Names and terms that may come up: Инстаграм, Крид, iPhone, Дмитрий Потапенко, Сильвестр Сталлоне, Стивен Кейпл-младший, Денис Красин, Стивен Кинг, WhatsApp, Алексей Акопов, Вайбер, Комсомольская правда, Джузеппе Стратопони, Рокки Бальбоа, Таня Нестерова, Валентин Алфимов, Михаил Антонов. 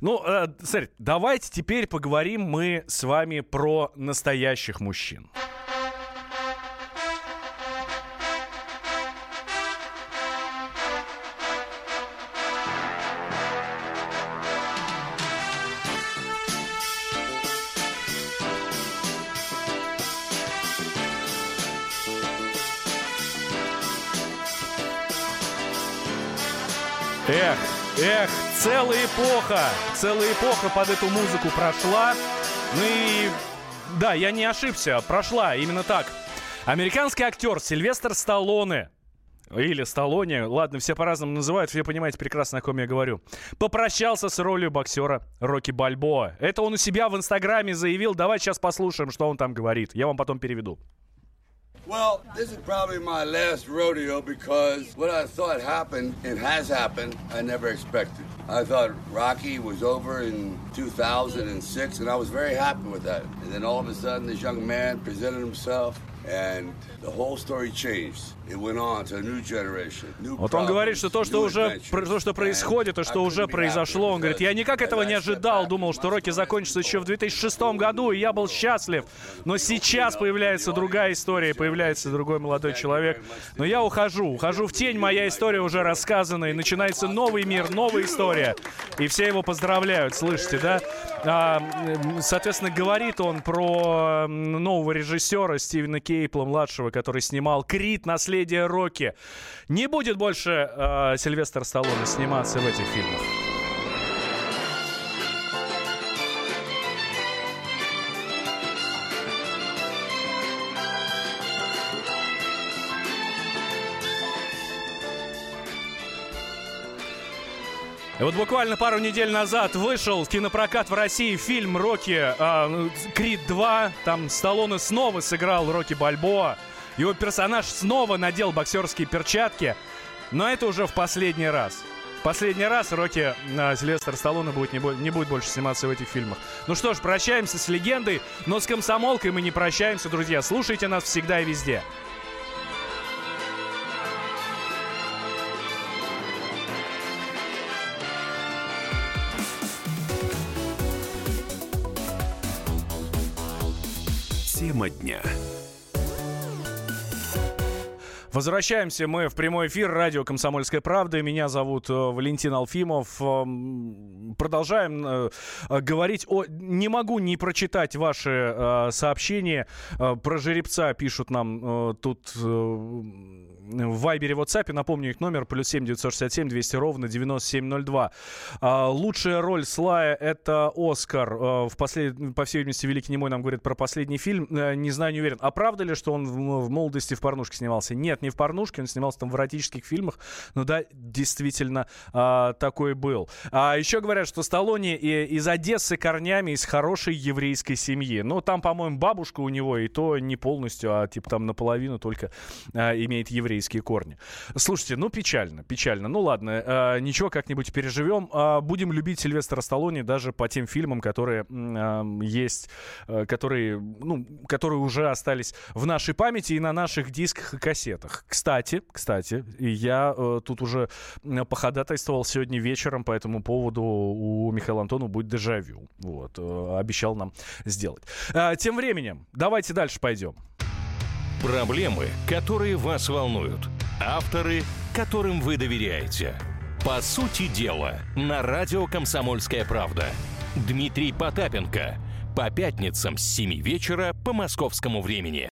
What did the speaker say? Ну, смотри, давайте теперь поговорим мы с вами про настоящих мужчин. Эх, целая эпоха под эту музыку прошла. Ну и, да, я не ошибся, прошла именно так. Американский актер Сильвестр Сталлоне, или Сталлоне, ладно, все по-разному называют, все понимаете прекрасно, о ком я говорю, попрощался с ролью боксера Рокки Бальбоа. Это он у себя в Инстаграме заявил. Давайте сейчас послушаем, что он там говорит. Я вам потом переведу. Well, this is probably my last rodeo because what I thought happened and has happened, I never expected. I thought Rocky was over in 2006, and I was very happy with that. And then all of a sudden, this young man presented himself, and the whole story changed. It went on to a new generation, new problems, он говорит, что то, что уже произошло, он говорит, я никак этого не ожидал, думал, что Рокки закончится еще в 2006 году, и я был счастлив. Но сейчас появляется другая история, появляется другой молодой человек. Но я ухожу в тень, моя история уже рассказана, и начинается новый мир, новая история. И все его поздравляют, слышите, да? Соответственно, говорит он про нового режиссера Стивена Кейпла-младшего, который снимал «Крид. Наследие Рокки». Не будет больше Сильвестр Сталлоне сниматься в этих фильмах. И вот буквально пару недель назад вышел в кинопрокат в России фильм «Рокки», «Крид 2». Там Сталлоне снова сыграл Рокки Бальбоа. Его персонаж снова надел боксерские перчатки. Но это уже в последний раз. В последний раз Рокки Сильвестр Сталлоне не будет больше сниматься в этих фильмах. Ну что ж, прощаемся с легендой, но с «Комсомолкой» мы не прощаемся, друзья. Слушайте нас всегда и везде. Тема дня. Возвращаемся мы в прямой эфир радио «Комсомольская правда». Меня зовут Валентин Алфимов. Продолжаем говорить о... Не могу не прочитать ваши сообщения. Про жеребца пишут нам тут в Вайбере, WhatsApp. Напомню их номер. +7 967 200 97 02. Лучшая роль Слая — это Оскар. По всей видимости, Великий Немой нам говорит про последний фильм. Не знаю, не уверен. А правда ли, что он в молодости в порнушке снимался? Нет. Не в порнушке, он снимался там в эротических фильмах. Ну да, действительно, такой был. Еще говорят, что Сталлоне из Одессы корнями, из хорошей еврейской семьи. Ну, там, по-моему, бабушка у него, и то не полностью, а типа там наполовину только имеет еврейские корни. Слушайте, ну печально. Ну ладно, ничего, как-нибудь переживем. Будем любить Сильвестра Сталлоне даже по тем фильмам, которые есть, которые уже остались в нашей памяти и на наших дисках и кассетах. Кстати, я тут уже походатайствовал сегодня вечером по этому поводу. У Михаила Антонова будет дежавю. Вот, обещал нам сделать. Тем временем, давайте дальше пойдем. Проблемы, которые вас волнуют. Авторы, которым вы доверяете. По сути дела, на радио «Комсомольская правда». Дмитрий Потапенко. По пятницам с 7 вечера по московскому времени.